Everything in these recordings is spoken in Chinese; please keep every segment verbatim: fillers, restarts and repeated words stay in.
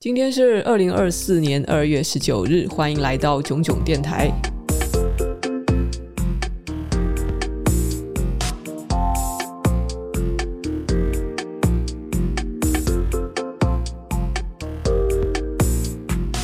今天是二零二四年二月十九日，欢迎来到囧囧电台。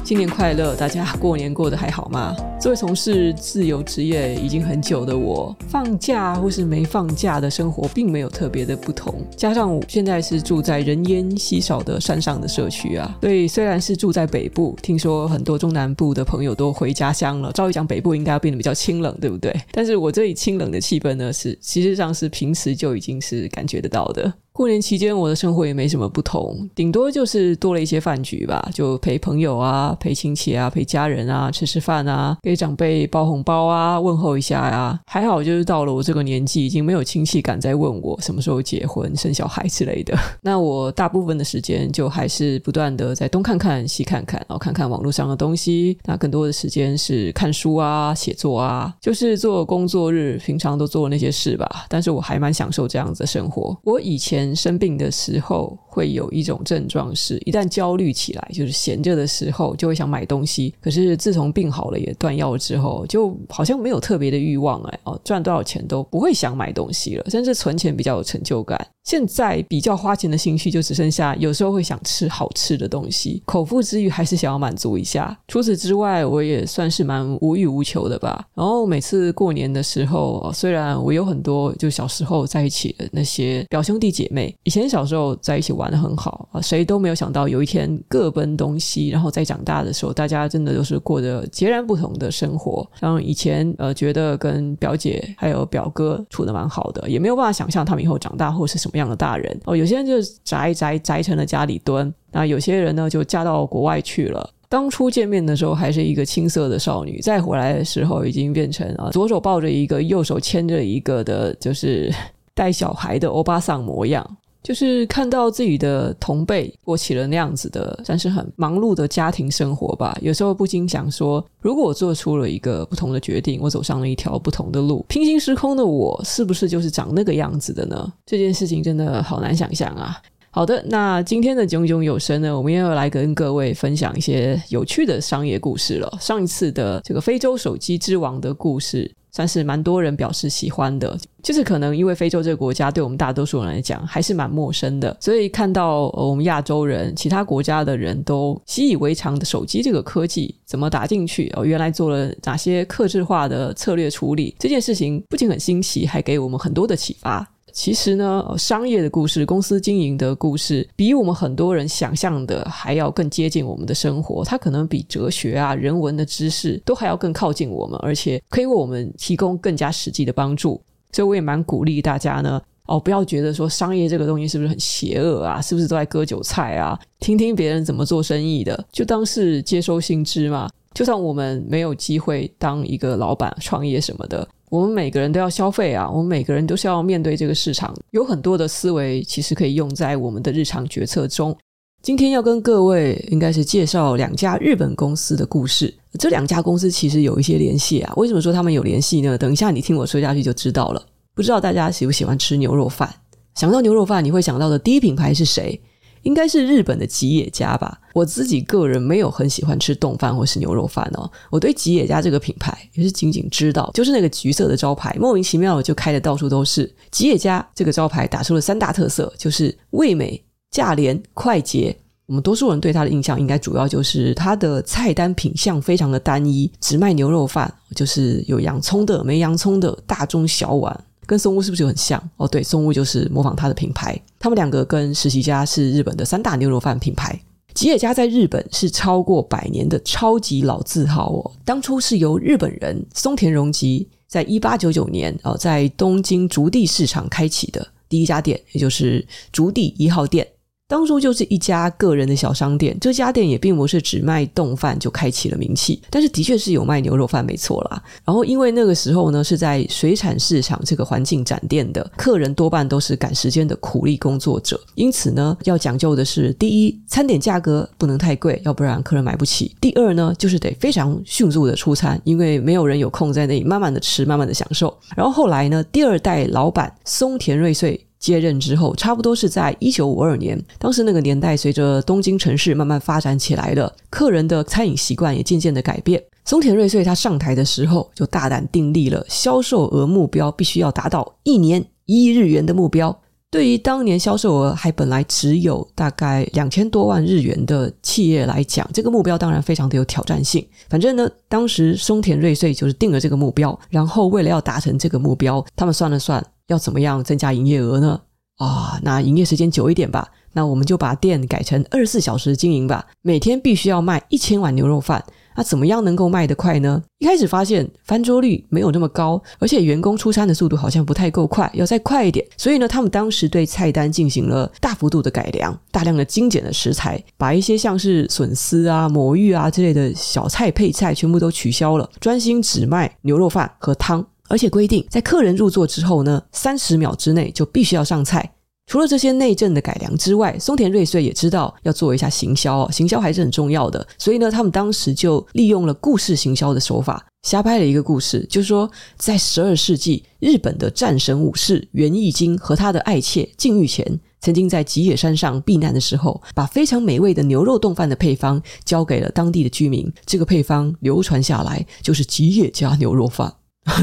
新年快乐，大家过年过得还好吗？作为从事自由职业已经很久的我，放假或是没放假的生活并没有特别的不同，加上我现在是住在人烟稀少的山上的社区啊，所以虽然是住在北部，听说很多中南部的朋友都回家乡了，照理讲北部应该要变得比较清冷，对不对？但是我这里清冷的气氛呢，是其实上是平时就已经是感觉得到的。过年期间我的生活也没什么不同，顶多就是多了一些饭局吧，就陪朋友啊、陪亲戚啊、陪家人啊吃吃饭啊，给长辈包红包啊、问候一下啊。还好就是到了我这个年纪，已经没有亲戚敢再问我什么时候结婚生小孩之类的。那我大部分的时间就还是不断的在东看看西看看，然后看看网络上的东西。那更多的时间是看书啊、写作啊，就是做工作日平常都做那些事吧。但是我还蛮享受这样子的生活。我以前生病的时候会有一种症状是，一旦焦虑起来，就是闲着的时候就会想买东西，可是自从病好了也断药之后，就好像没有特别的欲望，哎、哦、赚多少钱都不会想买东西了，甚至存钱比较有成就感。现在比较花钱的兴趣就只剩下有时候会想吃好吃的东西，口腹之欲还是想要满足一下。除此之外我也算是蛮无欲无求的吧。然后每次过年的时候、哦、虽然我有很多就小时候在一起的那些表兄弟姐妹，以前小时候在一起玩得很好，谁都没有想到有一天各奔东西，然后在长大的时候大家真的都是过着截然不同的生活。像以前呃觉得跟表姐还有表哥处得蛮好的，也没有办法想象他们以后长大后是什么样的大人哦。有些人就宅宅宅成了家里蹲，那有些人呢就嫁到国外去了。当初见面的时候还是一个青涩的少女，再回来的时候已经变成啊左手抱着一个右手牵着一个的，就是带小孩的欧巴桑模样。就是看到自己的同辈过起了那样子的算是很忙碌的家庭生活吧，有时候不禁想说，如果我做出了一个不同的决定，我走上了一条不同的路，平行时空的我是不是就是长那个样子的呢？这件事情真的好难想象啊。好的，那今天的囧囧有声呢，我们也要来跟各位分享一些有趣的商业故事了。上一次的这个非洲手机之王的故事算是蛮多人表示喜欢的，就是可能因为非洲这个国家对我们大多数人来讲还是蛮陌生的，所以看到我们亚洲人其他国家的人都习以为常的手机这个科技怎么打进去、哦、原来做了哪些客制化的策略处理，这件事情不仅很新奇，还给我们很多的启发。其实呢，商业的故事、公司经营的故事比我们很多人想象的还要更接近我们的生活，它可能比哲学啊、人文的知识都还要更靠近我们，而且可以为我们提供更加实际的帮助。所以我也蛮鼓励大家呢哦，不要觉得说商业这个东西是不是很邪恶啊，是不是都在割韭菜啊，听听别人怎么做生意的，就当是接收新知嘛。就算我们没有机会当一个老板创业什么的，我们每个人都要消费啊，我们每个人都是要面对这个市场，有很多的思维其实可以用在我们的日常决策中。今天要跟各位应该是介绍两家日本公司的故事，这两家公司其实有一些联系啊，为什么说他们有联系呢？等一下你听我说下去就知道了。不知道大家喜不喜欢吃牛肉饭？想到牛肉饭你会想到的第一品牌是谁？应该是日本的吉野家吧。我自己个人没有很喜欢吃冻饭或是牛肉饭哦，我对吉野家这个品牌也是仅仅知道，就是那个橘色的招牌莫名其妙的就开的到处都是。吉野家这个招牌打出了三大特色，就是味美、价廉、快捷。我们多数人对它的印象应该主要就是它的菜单品项非常的单一，只卖牛肉饭，就是有洋葱的、没洋葱的、大中小碗。跟松屋是不是很像？哦，对，松屋就是模仿它的品牌。他们两个跟实习家是日本的三大牛肉饭品牌。吉野家在日本是超过百年的超级老字号哦。当初是由日本人松田荣吉在一八九九年、哦、在东京竹地市场开启的第一家店，也就是竹地一号店。当初就是一家个人的小商店，这家店也并不是只卖冻饭就开启了名气，但是的确是有卖牛肉饭没错啦。然后因为那个时候呢是在水产市场这个环境展店的，客人多半都是赶时间的苦力工作者，因此呢要讲究的是，第一，餐点价格不能太贵，要不然客人买不起；第二呢就是得非常迅速的出餐，因为没有人有空在那里慢慢的吃慢慢的享受。然后后来呢第二代老板松田瑞穗接任之后，差不多是在一九五二年，当时那个年代随着东京城市慢慢发展起来了，客人的餐饮习惯也渐渐的改变。松田瑞穗他上台的时候就大胆订立了销售额目标必须要达到一年一亿日元的目标。对于当年销售额还本来只有大概两千多万日元的企业来讲，这个目标当然非常的有挑战性。反正呢当时松田瑞穗就是定了这个目标，然后为了要达成这个目标，他们算了算要怎么样增加营业额呢？啊，那营业时间久一点吧，那我们就把店改成二十四小时经营吧，每天必须要卖一千碗牛肉饭。那怎么样能够卖得快呢？一开始发现翻桌率没有那么高，而且员工出餐的速度好像不太够快，要再快一点。所以呢他们当时对菜单进行了大幅度的改良，大量的精简的食材，把一些像是笋丝啊魔芋啊之类的小菜配菜全部都取消了，专心只卖牛肉饭和汤。而且规定在客人入座之后呢三十秒之内就必须要上菜。除了这些内政的改良之外，松田瑞穗也知道要做一下行销、哦、行销还是很重要的，所以呢他们当时就利用了故事行销的手法，瞎拍了一个故事，就是说在十二世纪，日本的战神武士源义经和他的爱妾近御前曾经在吉野山上避难的时候，把非常美味的牛肉冻饭的配方交给了当地的居民，这个配方流传下来就是吉野家牛肉饭。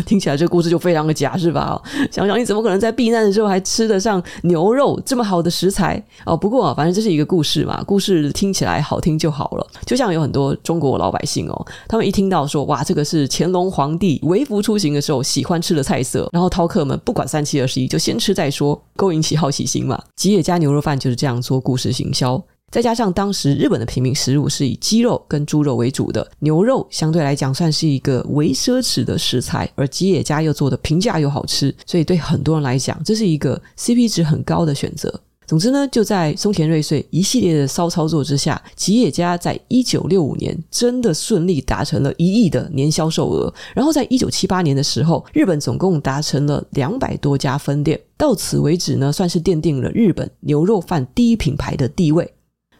听起来这故事就非常的假是吧、哦、想想你怎么可能在避难的时候还吃得上牛肉这么好的食材、哦、不过、啊、反正这是一个故事嘛，故事听起来好听就好了。就像有很多中国老百姓哦，他们一听到说哇这个是乾隆皇帝微服出行的时候喜欢吃的菜色，然后饕客们不管三七二十一就先吃再说，勾引起好奇心嘛。吉野家牛肉饭就是这样做故事行销，再加上当时日本的平民食物是以鸡肉跟猪肉为主的，牛肉相对来讲算是一个微奢侈的食材，而吉野家又做的平价又好吃，所以对很多人来讲这是一个 C P 值很高的选择。总之呢就在松田瑞穗一系列的骚操作之下，吉野家在一九六五年真的顺利达成了一亿的年销售额，然后在一九七八年的时候，日本总共达成了两百多家分店，到此为止呢算是奠定了日本牛肉饭第一品牌的地位。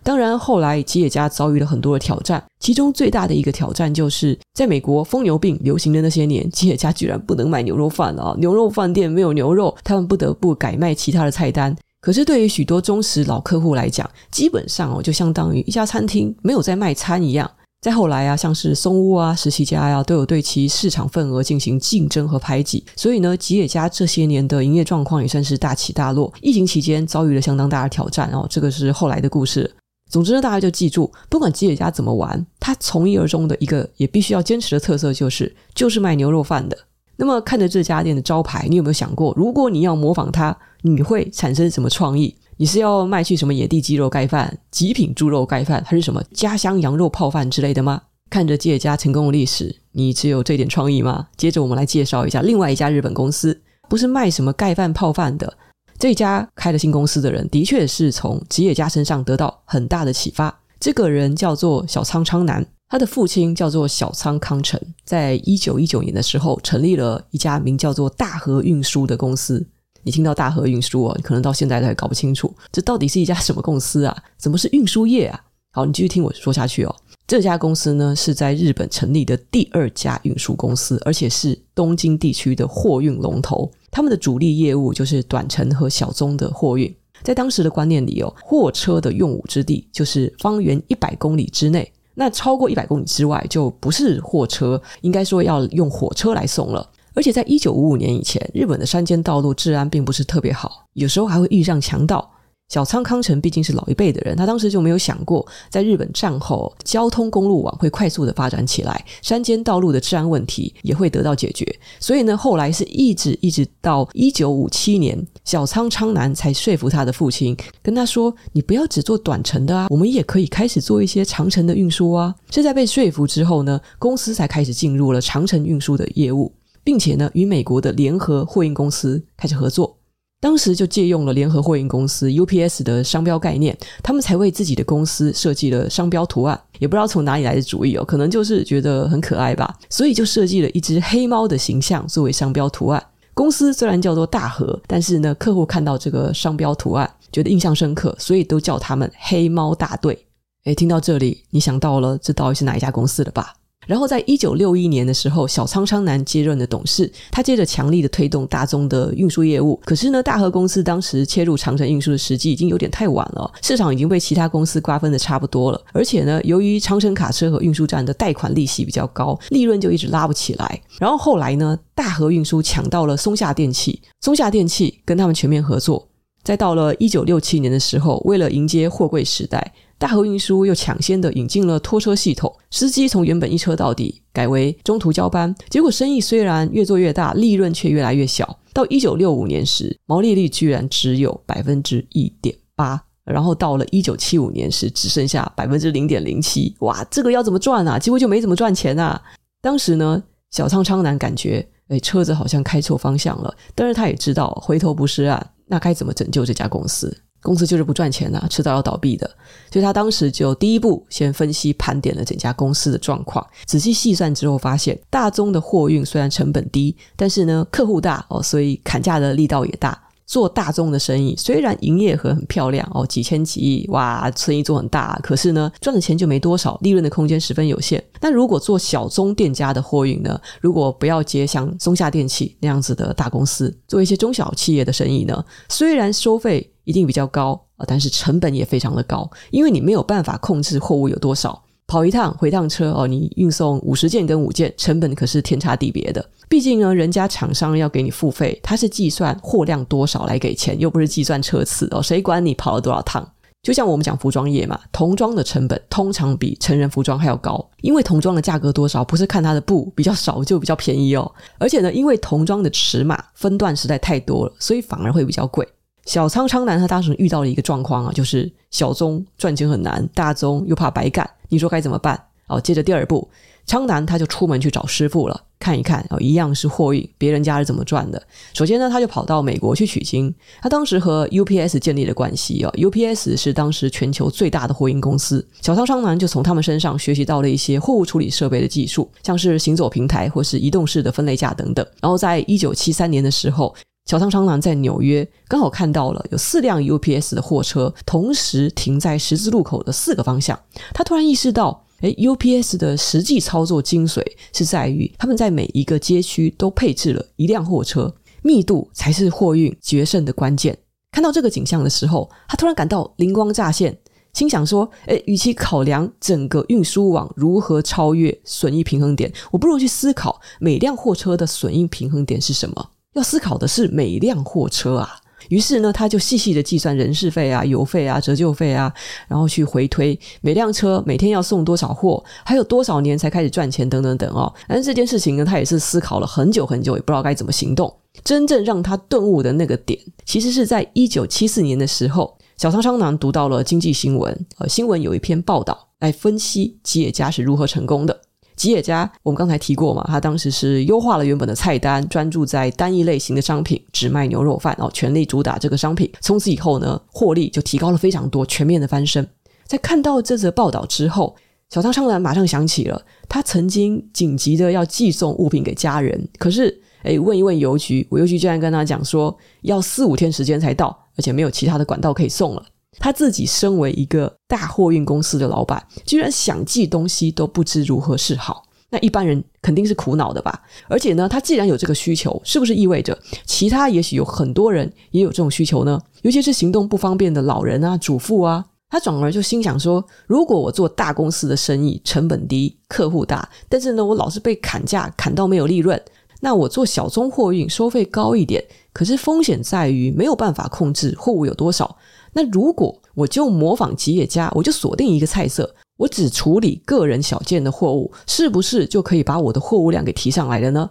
当然后来吉野家遭遇了很多的挑战，其中最大的一个挑战就是在美国疯牛病流行的那些年，吉野家居然不能卖牛肉饭了、啊、牛肉饭店没有牛肉，他们不得不改卖其他的菜单。可是对于许多忠实老客户来讲，基本上、哦、就相当于一家餐厅没有在卖餐一样。再后来啊，像是松屋啊、十七家啊，都有对其市场份额进行竞争和排挤，所以呢，吉野家这些年的营业状况也算是大起大落。疫情期间遭遇了相当大的挑战哦，这个是后来的故事。总之呢，大家就记住，不管吉野家怎么玩，他从一而终的一个也必须要坚持的特色就是，就是卖牛肉饭的。那么看着这家店的招牌，你有没有想过，如果你要模仿它，你会产生什么创意？你是要卖去什么野地鸡肉盖饭、极品猪肉盖饭，还是什么家乡羊肉泡饭之类的吗？看着吉野家成功的历史，你只有这点创意吗？接着我们来介绍一下另外一家日本公司，不是卖什么盖饭泡饭的。这家开了新公司的人的确是从吉野家身上得到很大的启发，这个人叫做小仓昌男，他的父亲叫做小仓康成，在一九一九年的时候成立了一家名叫做大和运输的公司。你听到大和运输哦，你可能到现在都还搞不清楚这到底是一家什么公司啊，怎么是运输业啊。好，你继续听我说下去哦。这家公司呢是在日本成立的第二家运输公司，而且是东京地区的货运龙头，他们的主力业务就是短程和小宗的货运。在当时的观念里哦，货车的用武之地就是方圆一百公里之内，那超过一百公里之外就不是货车，应该说要用火车来送了。而且在一九五五年以前，日本的山间道路治安并不是特别好，有时候还会遇上强盗。小仓康成毕竟是老一辈的人，他当时就没有想过在日本战后交通公路网会快速的发展起来，山间道路的治安问题也会得到解决。所以呢后来是一直一直到一九五七年，小仓昌男才说服他的父亲，跟他说你不要只做短程的啊，我们也可以开始做一些长程的运输啊。是在被说服之后呢，公司才开始进入了长程运输的业务，并且呢与美国的联合货运公司开始合作。当时就借用了联合货运公司 U P S 的商标概念，他们才为自己的公司设计了商标图案，也不知道从哪里来的主意哦，可能就是觉得很可爱吧，所以就设计了一只黑猫的形象作为商标图案。公司虽然叫做大和，但是呢，客户看到这个商标图案觉得印象深刻，所以都叫他们黑猫大队。诶，听到这里你想到了这到底是哪一家公司了吧。然后在一九六一年的时候，小仓昌男接任的董事，他接着强力的推动大宗的运输业务。可是呢，大和公司当时切入长程运输的时机已经有点太晚了，市场已经被其他公司瓜分的差不多了。而且呢，由于长程卡车和运输站的贷款利息比较高，利润就一直拉不起来。然后后来呢，大和运输抢到了松下电器，松下电器跟他们全面合作。再到了一九六七年的时候，为了迎接货柜时代，大和运输又抢先的引进了拖车系统，司机从原本一车到底改为中途交班，结果生意虽然越做越大，利润却越来越小，到一九六五年时毛利率居然只有 百分之一点八， 然后到了一九七五年时只剩下 百分之零点零七， 哇，这个要怎么赚啊，几乎就没怎么赚钱啊。当时呢，小仓昌男感觉诶，车子好像开错方向了，但是他也知道回头不是岸，那该怎么拯救这家公司，公司就是不赚钱啊，迟早要倒闭的。所以他当时就第一步先分析盘点了整家公司的状况，仔细细算之后发现，大宗的货运虽然成本低，但是呢客户大、哦、所以砍价的力道也大。做大宗的生意虽然营业额很漂亮、哦、几千几亿，哇，生意做很大，可是呢赚的钱就没多少，利润的空间十分有限。但如果做小宗店家的货运呢，如果不要接像松下电器那样子的大公司，做一些中小企业的生意呢，虽然收费一定比较高，但是成本也非常的高，因为你没有办法控制货物有多少，跑一趟回趟车、哦、你运送五十件跟五件，成本可是天差地别的。毕竟呢，人家厂商要给你付费，他是计算货量多少来给钱，又不是计算车次、哦、谁管你跑了多少趟。就像我们讲服装业嘛，童装的成本通常比成人服装还要高，因为童装的价格多少不是看它的布比较少就比较便宜哦，而且呢，因为童装的尺码分段实在太多了，所以反而会比较贵。小仓昌男他当时遇到了一个状况啊，就是小宗赚钱很难，大宗又怕白干，你说该怎么办、哦、接着第二步，昌男他就出门去找师傅了，看一看、哦、一样是货运，别人家是怎么赚的。首先呢，他就跑到美国去取经，他当时和 U P S 建立了关系、哦、U P S 是当时全球最大的货运公司，小仓昌男就从他们身上学习到了一些货物处理设备的技术，像是行走平台或是移动式的分类架等等。然后在一九七三年的时候，小仓昌男在纽约刚好看到了有四辆 U P S 的货车同时停在十字路口的四个方向，他突然意识到 U P S 的实际操作精髓是在于他们在每一个街区都配置了一辆货车，密度才是货运决胜的关键。看到这个景象的时候，他突然感到灵光乍现，心想说，诶，与其考量整个运输网如何超越损益平衡点，我不如去思考每辆货车的损益平衡点是什么，要思考的是每一辆货车啊。于是呢，他就细细的计算人事费啊、油费啊、折旧费啊，然后去回推每辆车每天要送多少货，还有多少年才开始赚钱等等等哦。但是这件事情呢，他也是思考了很久很久，也不知道该怎么行动。真正让他顿悟的那个点，其实是在一九七四年的时候，小仓昌男读到了经济新闻、呃、新闻有一篇报道来分析吉野家是如何成功的。吉野家我们刚才提过嘛，他当时是优化了原本的菜单，专注在单一类型的商品，只卖牛肉饭、哦、全力主打这个商品。从此以后呢，获利就提高了非常多，全面的翻身。在看到这则报道之后，小仓昌男马上想起了他曾经紧急的要寄送物品给家人，可是诶问一问邮局，我邮局居然跟他讲说要四五天时间才到，而且没有其他的管道可以送了。他自己身为一个大货运公司的老板，居然想寄东西都不知如何是好，那一般人肯定是苦恼的吧。而且呢，他既然有这个需求，是不是意味着其他也许有很多人也有这种需求呢？尤其是行动不方便的老人啊、主妇啊。他转而就心想说，如果我做大公司的生意，成本低，客户大，但是呢我老是被砍价，砍到没有利润，那我做小宗货运收费高一点，可是风险在于没有办法控制货物有多少。那如果我就模仿吉野家，我就锁定一个菜色，我只处理个人小件的货物，是不是就可以把我的货物量给提上来了呢？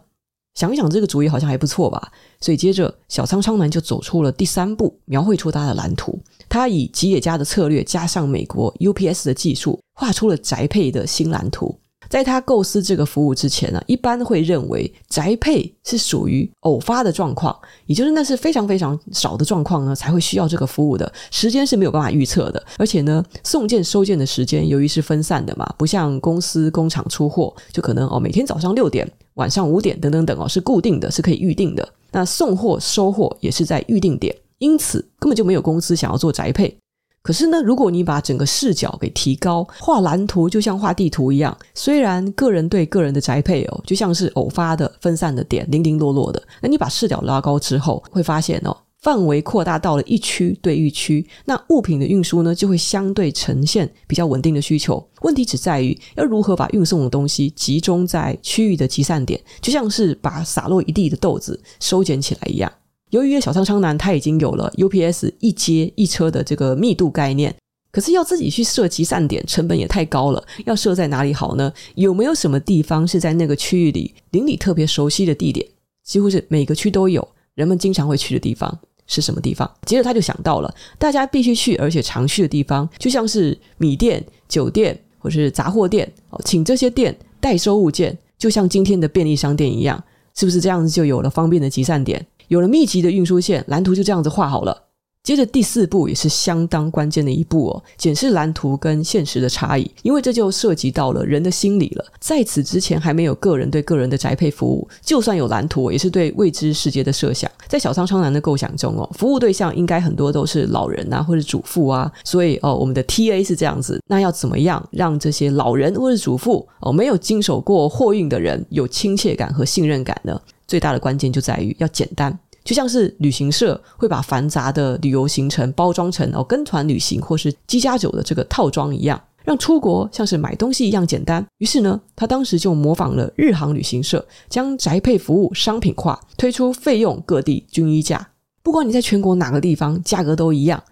想一想，这个主意好像还不错吧。所以接着小仓昌男就走出了第三步，描绘出他的蓝图。他以吉野家的策略加上美国 U P S 的技术，画出了宅配的新蓝图。在他构思这个服务之前呢、啊，一般会认为宅配是属于偶发的状况，也就是那是非常非常少的状况呢才会需要这个服务的，时间是没有办法预测的，而且呢送件收件的时间由于是分散的嘛，不像公司工厂出货就可能、哦、每天早上六点晚上五点等等等、哦、是固定的，是可以预定的，那送货收货也是在预定点，因此根本就没有公司想要做宅配。可是呢，如果你把整个视角给提高，画蓝图就像画地图一样，虽然个人对个人的宅配哦，就像是偶发的分散的点，零零落落的，那你把视角拉高之后会发现哦，范围扩大到了一区对一区，那物品的运输呢就会相对呈现比较稳定的需求。问题只在于要如何把运送的东西集中在区域的集散点，就像是把洒落一地的豆子收捡起来一样。由于小商商男他已经有了 U P S 一街一车的这个密度概念，可是要自己去设集散点成本也太高了，要设在哪里好呢？有没有什么地方是在那个区域里邻里特别熟悉的地点，几乎是每个区都有人们经常会去的地方，是什么地方？接着他就想到了大家必须去而且常去的地方，就像是米店、酒店或是杂货店，请这些店代收物件，就像今天的便利商店一样，是不是这样子就有了方便的集散点，有了密集的运输线，蓝图就这样子画好了。接着第四步也是相当关键的一步哦，检视蓝图跟现实的差异，因为这就涉及到了人的心理了。在此之前还没有个人对个人的宅配服务，就算有蓝图也是对未知世界的设想。在小商商男的构想中哦，服务对象应该很多都是老人啊或者主妇啊，所以哦我们的 T A 是这样子，那要怎么样让这些老人或者主妇哦没有经手过货运的人有亲切感和信任感呢？最大的关键就在于要简单，就像是旅行社会把繁杂的旅游行程包装成、哦、跟团旅行或是机加酒的这个套装一样，让出国像是买东西一样简单。于是呢，他当时就模仿了日航旅行社，将宅配服务商品化，推出费用各地均一价，不管你在全国哪个地方价格都一样，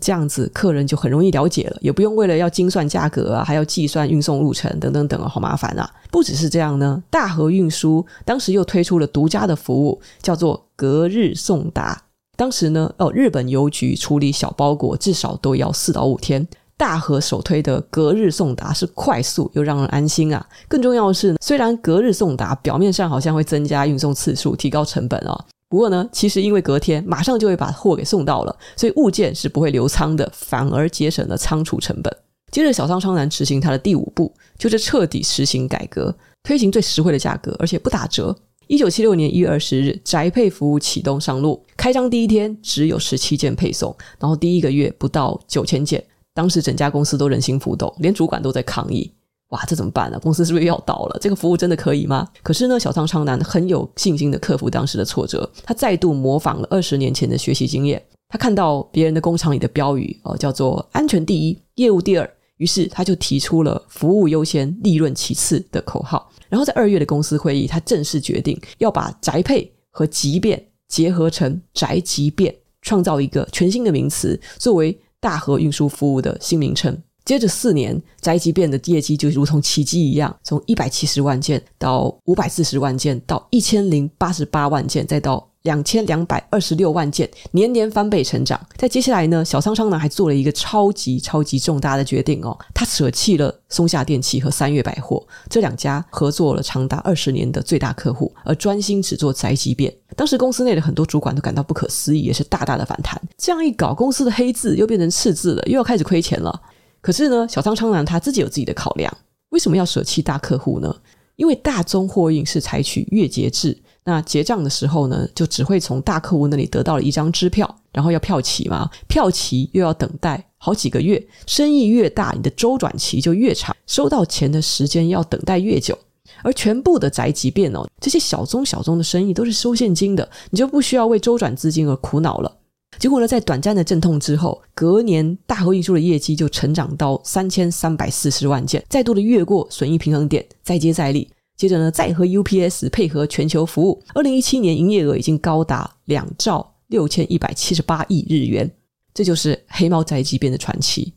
这样子客人就很容易了解了，也不用为了要精算价格啊，还要计算运送路程等等等、啊、好麻烦啊。不只是这样呢，大和运输当时又推出了独家的服务，叫做隔日送达。当时呢、哦、日本邮局处理小包裹至少都要四到五天，大和首推的隔日送达是快速又让人安心啊。更重要的是，虽然隔日送达表面上好像会增加运送次数，提高成本啊、哦不过呢，其实因为隔天马上就会把货给送到了，所以物件是不会留仓的，反而节省了仓储成本。接着小商商男执行他的第五步，就是彻底实行改革，推行最实惠的价格，而且不打折。一九七六年一月二十日，宅配服务启动上路，开张第一天只有十七件配送，然后第一个月不到九千件，当时整家公司都人心浮动，连主管都在抗议。哇，这怎么办呢、啊？公司是不是又要倒了？这个服务真的可以吗？可是呢，小商商男很有信心地克服当时的挫折，他再度模仿了二十年前的学习经验。他看到别人的工厂里的标语、哦、叫做安全第一，业务第二，于是他就提出了服务优先，利润其次的口号。然后在二月的公司会议，他正式决定要把宅配和集变结合成宅集变，创造一个全新的名词，作为大和运输服务的新名称。接着四年，宅急便的业绩就如同奇迹一样，从一百七十万件到五百四十万件，到一千零八十八万件，再到两千两百二十六万件，年年翻倍成长。在接下来呢，小商商男还做了一个超级超级重大的决定哦，他舍弃了松下电器和三越百货，这两家合作了长达二十年的最大客户，而专心只做宅急便。当时公司内的很多主管都感到不可思议，也是大大的反弹，这样一搞，公司的黑字又变成赤字了，又要开始亏钱了。可是呢，小商商男他自己有自己的考量，为什么要舍弃大客户呢？因为大宗货运是采取月结制，那结账的时候呢，就只会从大客户那里得到了一张支票，然后要票期嘛，票期又要等待好几个月，生意越大，你的周转期就越长，收到钱的时间要等待越久。而全部的宅急便哦，这些小宗小宗的生意都是收现金的，你就不需要为周转资金而苦恼了。结果呢，在短暂的阵痛之后，隔年大和运输的业绩就成长到三千三百四十万件，再度的越过损益平衡点，再接再厉。接着呢，再和 U P S 配合全球服务，二零一七年营业额已经高达两兆六千一百七十八亿日元。这就是黑猫宅急便的传奇。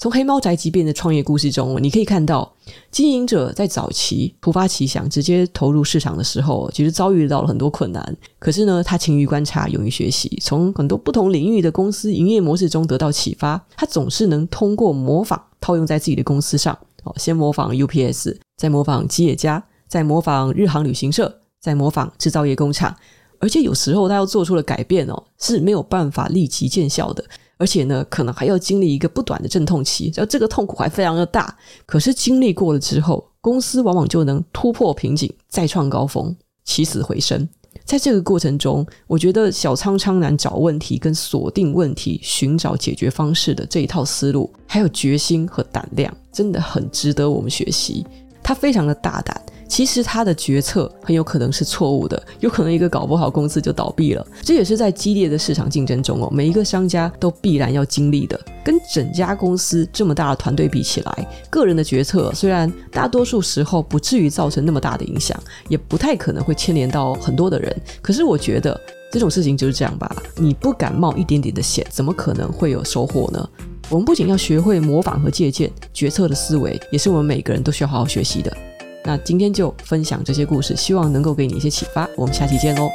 从黑猫宅急便的创业故事中，你可以看到经营者在早期突发奇想直接投入市场的时候，其实遭遇到了很多困难，可是呢，他勤于观察，勇于学习，从很多不同领域的公司营业模式中得到启发，他总是能通过模仿套用在自己的公司上，先模仿 U P S， 再模仿吉野家，再模仿日航旅行社，再模仿制造业工厂。而且有时候他要做出的改变哦，是没有办法立即见效的，而且呢可能还要经历一个不短的阵痛期，而这个痛苦还非常的大。可是经历过了之后，公司往往就能突破瓶颈，再创高峰，起死回生。在这个过程中，我觉得小苍苍男找问题跟锁定问题，寻找解决方式的这一套思路，还有决心和胆量，真的很值得我们学习。他非常的大胆，其实他的决策很有可能是错误的，有可能一个搞不好公司就倒闭了。这也是在激烈的市场竞争中哦，每一个商家都必然要经历的。跟整家公司这么大的团队比起来，个人的决策虽然大多数时候不至于造成那么大的影响，也不太可能会牵连到很多的人，可是我觉得这种事情就是这样吧，你不敢冒一点点的险，怎么可能会有收获呢？我们不仅要学会模仿和借鉴，决策的思维也是我们每个人都需要好好学习的。那今天就分享这些故事，希望能够给你一些启发，我们下期见咯。